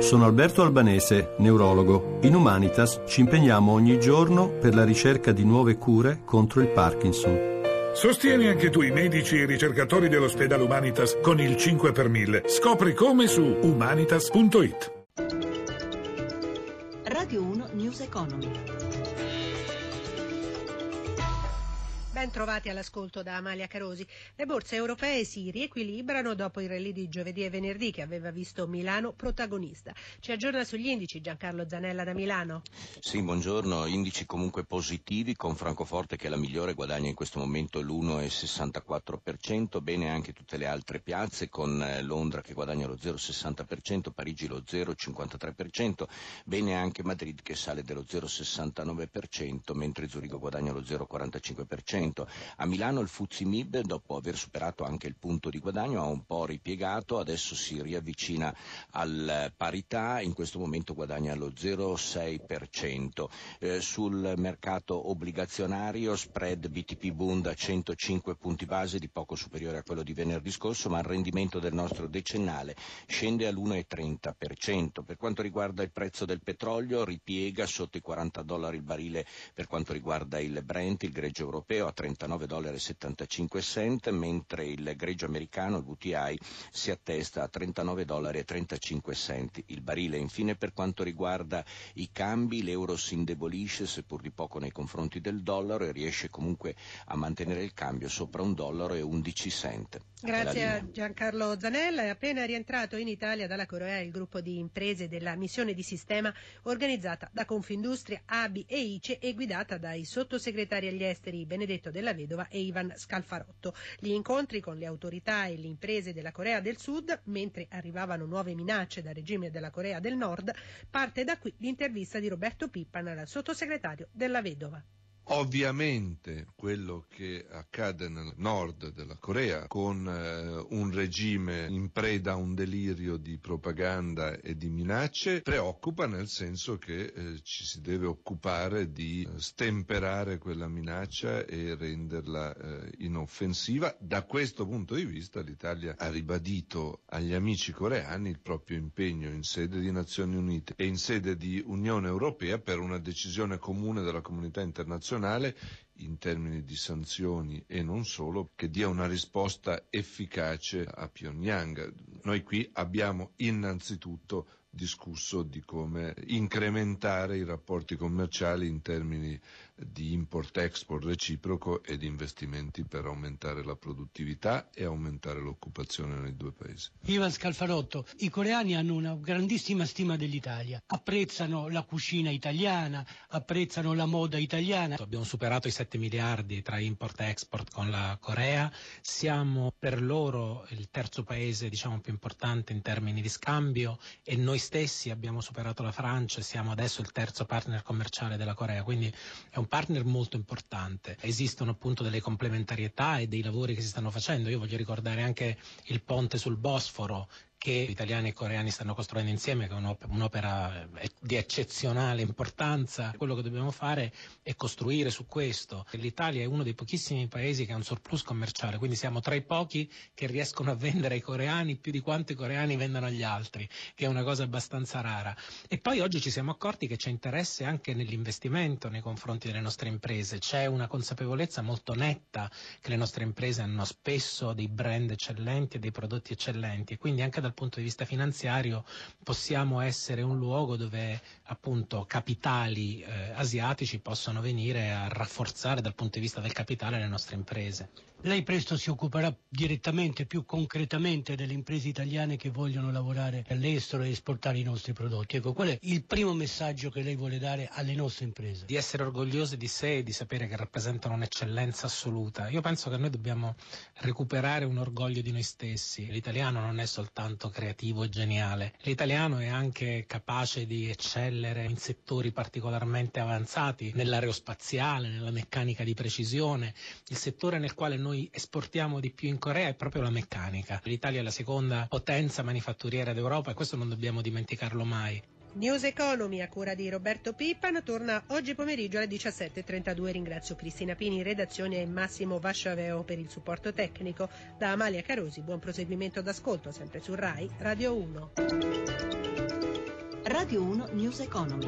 Sono Alberto Albanese, neurologo. In Humanitas ci impegniamo ogni giorno per la ricerca di nuove cure contro il Parkinson. Sostieni anche tu i medici e i ricercatori dell'ospedale Humanitas con il 5 per 1000. Scopri come su humanitas.it. Radio 1 News Economy. Ben trovati all'ascolto da Amalia Carosi. Le borse europee si riequilibrano dopo il rally di giovedì e venerdì che aveva visto Milano protagonista. Ci aggiorna sugli indici Giancarlo Zanella da Milano. Sì, buongiorno. Indici comunque positivi con Francoforte che è la migliore, guadagna in questo momento l'1,64%. Bene anche tutte le altre piazze con Londra che guadagna lo 0,60%, Parigi lo 0,53%. Bene anche Madrid che sale dello 0,69%, mentre Zurigo guadagna lo 0,45%. A Milano il Ftse Mib, dopo aver superato anche il punto di guadagno, ha un po' ripiegato, adesso si riavvicina alla parità, in questo momento guadagna lo 0,6%. Sul mercato obbligazionario spread BTP Bund a 105 punti base, di poco superiore a quello di venerdì scorso, ma il rendimento del nostro decennale scende all'1,30%. Per quanto riguarda il prezzo del petrolio, ripiega sotto i $40 il barile per quanto riguarda il Brent, il greggio europeo, a $39,75, mentre il greggio americano, il WTI, si attesta a $39,35 il barile. Infine, per quanto riguarda i cambi, l'euro si indebolisce seppur di poco nei confronti del dollaro e riesce comunque a mantenere il cambio sopra $1,11. Grazie a Giancarlo Zanella. È appena rientrato in Italia dalla Corea il gruppo di imprese della missione di sistema organizzata da Confindustria, ABI e ICE e guidata dai sottosegretari agli esteri Benedetto Della Vedova e Ivan Scalfarotto. Gli incontri con le autorità e le imprese della Corea del Sud, mentre arrivavano nuove minacce dal regime della Corea del Nord, parte da qui l'intervista di Roberto Pippan al sottosegretario Della Vedova. Ovviamente quello che accade nel nord della Corea con un regime in preda a un delirio di propaganda e di minacce preoccupa, nel senso che ci si deve occupare di stemperare quella minaccia e renderla inoffensiva. Da questo punto di vista l'Italia ha ribadito agli amici coreani il proprio impegno in sede di Nazioni Unite e in sede di Unione Europea per una decisione comune della comunità internazionale in termini di sanzioni e non solo, che dia una risposta efficace a Pyongyang. Noi qui abbiamo innanzitutto discusso di come incrementare i rapporti commerciali in termini di import-export reciproco e di investimenti per aumentare la produttività e aumentare l'occupazione nei due paesi. Ivan Scalfarotto, i coreani hanno una grandissima stima dell'Italia, apprezzano la cucina italiana, apprezzano la moda italiana. Abbiamo superato i 7 miliardi tra import-export con la Corea, siamo per loro il terzo paese più importante in termini di scambio e noi stessi abbiamo superato la Francia e siamo adesso il terzo partner commerciale della Corea, quindi è un partner molto importante. Esistono appunto delle complementarietà e dei lavori che si stanno facendo. Io voglio ricordare anche il ponte sul Bosforo che italiani e coreani stanno costruendo insieme, che è un'opera di eccezionale importanza. Quello che dobbiamo fare è costruire su questo. L'Italia è uno dei pochissimi paesi che ha un surplus commerciale, quindi siamo tra i pochi che riescono a vendere ai coreani più di quanto i coreani vendano agli altri, che è una cosa abbastanza rara. E poi oggi ci siamo accorti che c'è interesse anche nell'investimento nei confronti delle nostre imprese. C'è una consapevolezza molto netta che le nostre imprese hanno spesso dei brand eccellenti e dei prodotti eccellenti, e quindi anche dal punto di vista finanziario possiamo essere un luogo dove appunto capitali asiatici possono venire a rafforzare dal punto di vista del capitale le nostre imprese. Lei presto si occuperà direttamente, più concretamente, delle imprese italiane che vogliono lavorare all'estero e esportare i nostri prodotti. Ecco, qual è il primo messaggio che lei vuole dare alle nostre imprese? Di essere orgogliose di sé e di sapere che rappresentano un'eccellenza assoluta. Io penso che noi dobbiamo recuperare un orgoglio di noi stessi. L'italiano non è soltanto creativo e geniale. L'italiano è anche capace di eccellere in settori particolarmente avanzati, nell'aerospaziale, nella meccanica di precisione. Il settore nel quale noi esportiamo di più in Corea è proprio la meccanica. L'Italia è la seconda potenza manifatturiera d'Europa e questo non dobbiamo dimenticarlo mai. News Economy a cura di Roberto Pippan torna oggi pomeriggio alle 17.32. Ringrazio Cristina Pini in redazione e Massimo Vasciaveo per il supporto tecnico. Da Amalia Carosi, buon proseguimento d'ascolto sempre su Rai Radio 1. Radio 1 News Economy.